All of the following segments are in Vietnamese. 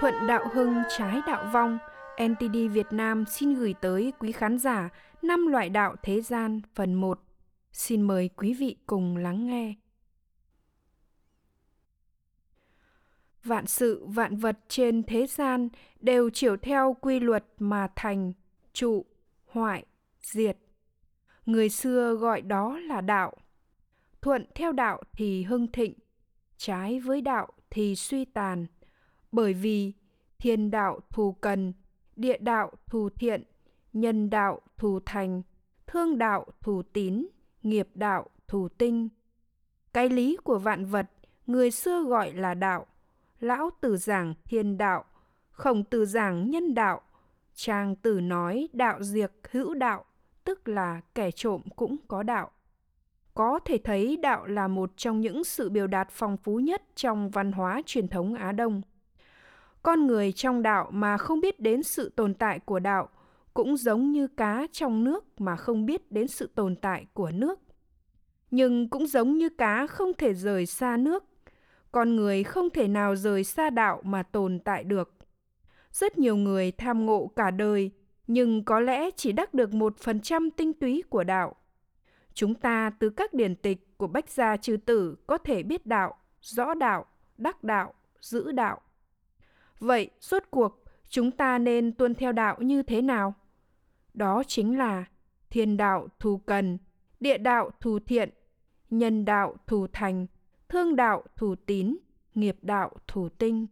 Thuận đạo hưng trái đạo vong, NTD Việt Nam xin gửi tới quý khán giả 5 loại đạo thế gian phần 1. Xin mời quý vị cùng lắng nghe. Vạn sự vạn vật trên thế gian đều chiểu theo quy luật mà thành, trụ, hoại, diệt. Người xưa gọi đó là đạo. Thuận theo đạo thì hưng thịnh, trái với đạo thì suy tàn. Bởi vì thiên đạo thù cần, địa đạo thù thiện, nhân đạo thù thành, thương đạo thù tín, nghiệp đạo thù tinh. Cái lý của vạn vật người xưa gọi là đạo. Lão Tử giảng thiên đạo, Khổng Tử giảng nhân đạo, Trang Tử nói đạo diệt hữu đạo, tức là kẻ trộm cũng có đạo. Có thể thấy đạo là một trong những sự biểu đạt phong phú nhất trong văn hóa truyền thống Á Đông. Con người trong đạo mà không biết đến sự tồn tại của đạo, cũng giống như cá trong nước mà không biết đến sự tồn tại của nước. Nhưng cũng giống như cá không thể rời xa nước, con người không thể nào rời xa đạo mà tồn tại được. Rất nhiều người tham ngộ cả đời, nhưng có lẽ chỉ đắc được 1% tinh túy của đạo. Chúng ta từ các điển tịch của Bách Gia Chư Tử có thể biết đạo, rõ đạo, đắc đạo, giữ đạo. Vậy, rốt cuộc, chúng ta nên tuân theo đạo như thế nào? Đó chính là thiên đạo thù cần, địa đạo thù thiện, nhân đạo thù thành, thương đạo thù tín, nghiệp đạo thù tinh.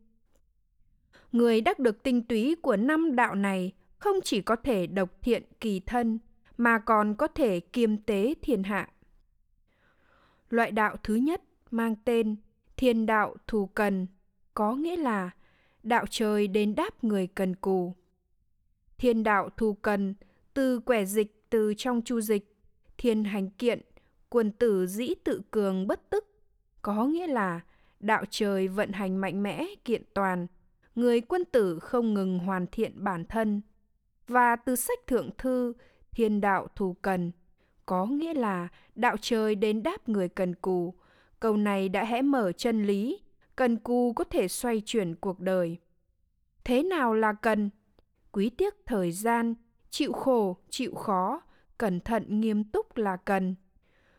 Người đắc được tinh túy của 5 đạo này không chỉ có thể độc thiện kỳ thân, mà còn có thể kiêm tế thiên hạ. Loại đạo thứ nhất mang tên thiên đạo thù cần, có nghĩa là đạo trời đền đáp người cần cù. Thiên đạo thù cần, từ quẻ dịch từ trong Chu Dịch, thiên hành kiện, quân tử dĩ tự cường bất tức, có nghĩa là đạo trời vận hành mạnh mẽ, kiện toàn, người quân tử không ngừng hoàn thiện bản thân. Và từ sách Thượng Thư, thiên đạo thù cần, có nghĩa là đạo trời đền đáp người cần cù. Câu này đã hé mở chân lý, cần cù có thể xoay chuyển cuộc đời. Thế nào là cần? Quý tiếc thời gian, chịu khổ, chịu khó, cẩn thận nghiêm túc là cần.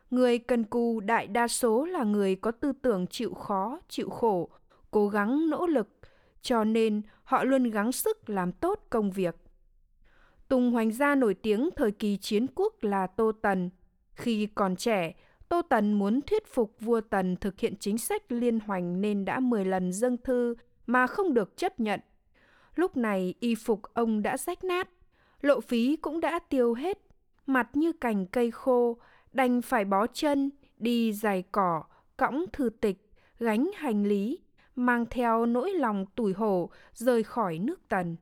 Người cần cù đại đa số là người có tư tưởng chịu khó, chịu khổ, cố gắng nỗ lực, cho nên họ luôn gắng sức làm tốt công việc. Tùng hoành gia nổi tiếng thời kỳ chiến quốc là Tô Tần. Khi còn trẻ, Tô Tần muốn thuyết phục vua Tần thực hiện chính sách liên hoành nên đã 10 lần dâng thư mà không được chấp nhận. Lúc này y phục ông đã rách nát, lộ phí cũng đã tiêu hết, mặt như cành cây khô, đành phải bó chân, đi giày cỏ, cõng thư tịch, gánh hành lý, mang theo nỗi lòng tủi hổ rời khỏi nước Tần.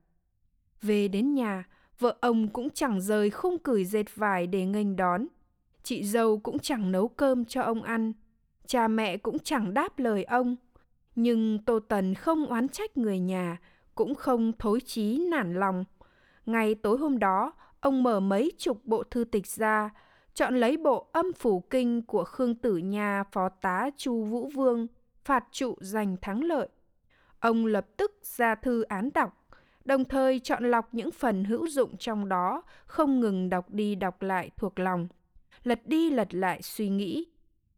Về đến nhà, vợ ông cũng chẳng rời khung cửi dệt vải để nghênh đón. Chị dâu cũng chẳng nấu cơm cho ông ăn, cha mẹ cũng chẳng đáp lời ông. Nhưng Tô Tần không oán trách người nhà, cũng không thối chí nản lòng. Ngay tối hôm đó, ông mở mấy chục bộ thư tịch ra, chọn lấy bộ Âm Phủ Kinh của Khương Tử Nha phó tá Chu Vũ Vương, phạt trụ giành thắng lợi. Ông lập tức ra thư án đọc, đồng thời chọn lọc những phần hữu dụng trong đó, không ngừng đọc đi đọc lại thuộc lòng, lật đi lật lại suy nghĩ.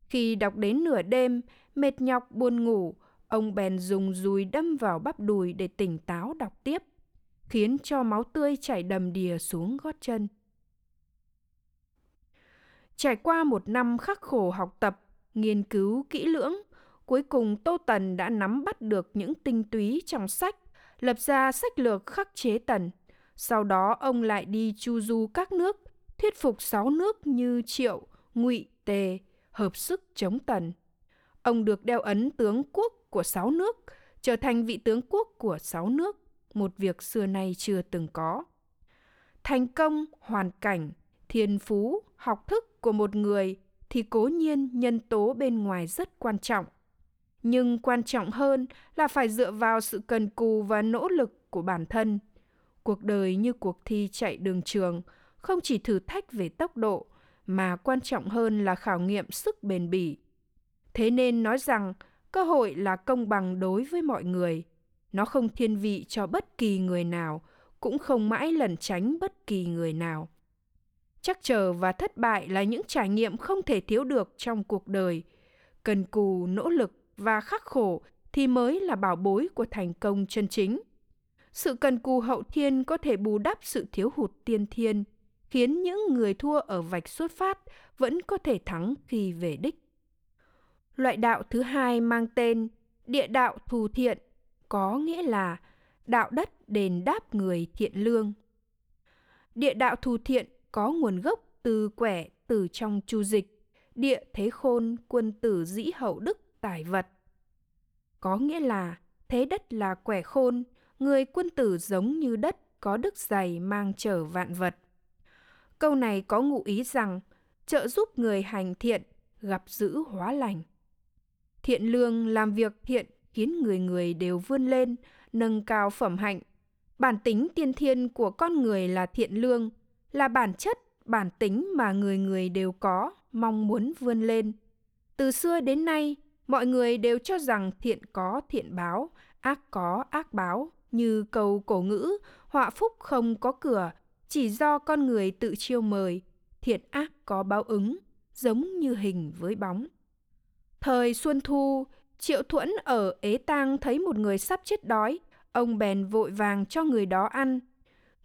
Khi đọc đến nửa đêm, mệt nhọc buồn ngủ, ông bèn dùng dùi đâm vào bắp đùi để tỉnh táo đọc tiếp, khiến cho máu tươi chảy đầm đìa xuống gót chân. Trải qua 1 năm khắc khổ học tập, nghiên cứu kỹ lưỡng, cuối cùng Tô Tần đã nắm bắt được những tinh túy trong sách, lập ra sách lược khắc chế Tần. Sau đó ông lại đi chu du các nước, thuyết phục 6 nước như Triệu, Ngụy, Tề, hợp sức chống Tần. Ông được đeo ấn tướng quốc của 6 nước, trở thành vị tướng quốc của 6 nước, một việc xưa nay chưa từng có. Thành công, hoàn cảnh, thiên phú, học thức của một người thì cố nhiên nhân tố bên ngoài rất quan trọng. Nhưng quan trọng hơn là phải dựa vào sự cần cù và nỗ lực của bản thân. Cuộc đời như cuộc thi chạy đường trường, không chỉ thử thách về tốc độ, mà quan trọng hơn là khảo nghiệm sức bền bỉ. Thế nên nói rằng, cơ hội là công bằng đối với mọi người. Nó không thiên vị cho bất kỳ người nào, cũng không mãi lẩn tránh bất kỳ người nào. Trắc trở và thất bại là những trải nghiệm không thể thiếu được trong cuộc đời. Cần cù, nỗ lực và khắc khổ thì mới là bảo bối của thành công chân chính. Sự cần cù hậu thiên có thể bù đắp sự thiếu hụt tiên thiên, khiến những người thua ở vạch xuất phát vẫn có thể thắng khi về đích. Loại đạo thứ hai mang tên địa đạo thù thiện, có nghĩa là đạo đất đền đáp người thiện lương. Địa đạo thù thiện có nguồn gốc từ quẻ từ trong Chu Dịch, địa thế khôn quân tử dĩ hậu đức tài vật. Có nghĩa là thế đất là quẻ khôn, người quân tử giống như đất có đức dày mang chở vạn vật. Câu này có ngụ ý rằng trợ giúp người hành thiện, gặp dữ hóa lành. Thiện lương làm việc thiện khiến người người đều vươn lên, nâng cao phẩm hạnh. Bản tính tiên thiên của con người là thiện lương, là bản chất, bản tính mà người người đều có, mong muốn vươn lên. Từ xưa đến nay, mọi người đều cho rằng thiện có thiện báo, ác có ác báo, như câu cổ ngữ, họa phúc không có cửa, chỉ do con người tự chiêu mời, thiện ác có báo ứng, giống như hình với bóng. Thời Xuân Thu, Triệu Thuẫn ở Ế Tang thấy một người sắp chết đói, ông bèn vội vàng cho người đó ăn.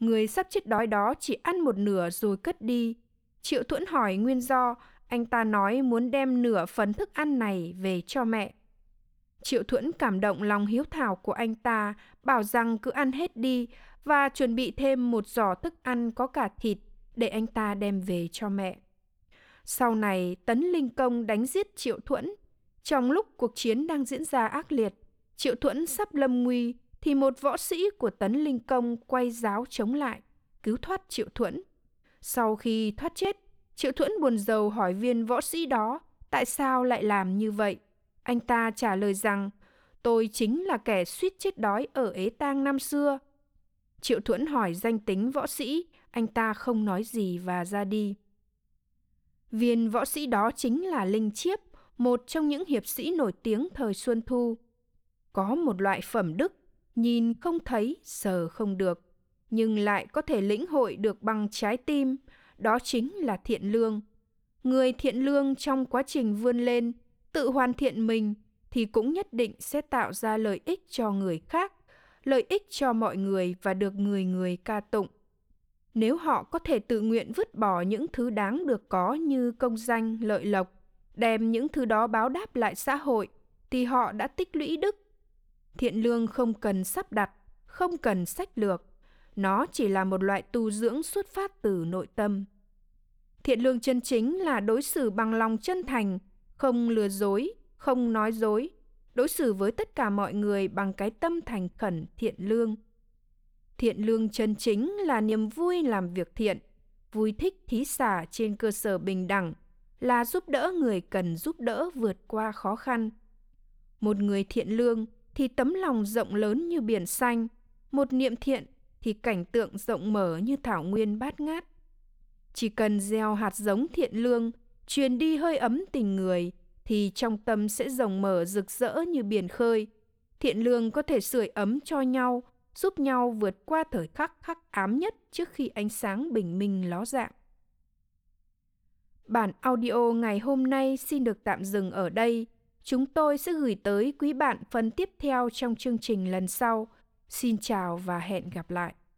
Người sắp chết đói đó chỉ ăn một nửa rồi cất đi. Triệu Thuẫn hỏi nguyên do, anh ta nói muốn đem nửa phần thức ăn này về cho mẹ. Triệu Thuẫn cảm động lòng hiếu thảo của anh ta, bảo rằng cứ ăn hết đi và chuẩn bị thêm một giỏ thức ăn có cả thịt để anh ta đem về cho mẹ. Sau này, Tấn Linh Công đánh giết Triệu Thuẫn. Trong lúc cuộc chiến đang diễn ra ác liệt, Triệu Thuẫn sắp lâm nguy, thì một võ sĩ của Tấn Linh Công quay giáo chống lại, cứu thoát Triệu Thuẫn. Sau khi thoát chết, Triệu Thuẫn buồn rầu hỏi viên võ sĩ đó tại sao lại làm như vậy. Anh ta trả lời rằng, tôi chính là kẻ suýt chết đói ở Ế Tang năm xưa. Triệu Thuẫn hỏi danh tính võ sĩ, anh ta không nói gì và ra đi. Viên võ sĩ đó chính là Linh Chiếp, một trong những hiệp sĩ nổi tiếng thời Xuân Thu. Có một loại phẩm đức, nhìn không thấy, sờ không được, nhưng lại có thể lĩnh hội được bằng trái tim, đó chính là thiện lương. Người thiện lương trong quá trình vươn lên, tự hoàn thiện mình thì cũng nhất định sẽ tạo ra lợi ích cho người khác, lợi ích cho mọi người và được người người ca tụng. Nếu họ có thể tự nguyện vứt bỏ những thứ đáng được có như công danh, lợi lộc, đem những thứ đó báo đáp lại xã hội, thì họ đã tích lũy đức. Thiện lương không cần sắp đặt, không cần sách lược. Nó chỉ là một loại tu dưỡng xuất phát từ nội tâm. Thiện lương chân chính là đối xử bằng lòng chân thành, không lừa dối, không nói dối, đối xử với tất cả mọi người bằng cái tâm thành khẩn thiện lương. Thiện lương chân chính là niềm vui làm việc thiện, vui thích thí xả trên cơ sở bình đẳng, là giúp đỡ người cần giúp đỡ vượt qua khó khăn. Một người thiện lương thì tấm lòng rộng lớn như biển xanh, một niệm thiện thì cảnh tượng rộng mở như thảo nguyên bát ngát. Chỉ cần gieo hạt giống thiện lương, truyền đi hơi ấm tình người, thì trong tâm sẽ rộng mở rực rỡ như biển khơi. Thiện lương có thể sưởi ấm cho nhau, giúp nhau vượt qua thời khắc khắc ám nhất trước khi ánh sáng bình minh ló dạng. Bản audio ngày hôm nay xin được tạm dừng ở đây. Chúng tôi sẽ gửi tới quý bạn phần tiếp theo trong chương trình lần sau. Xin chào và hẹn gặp lại!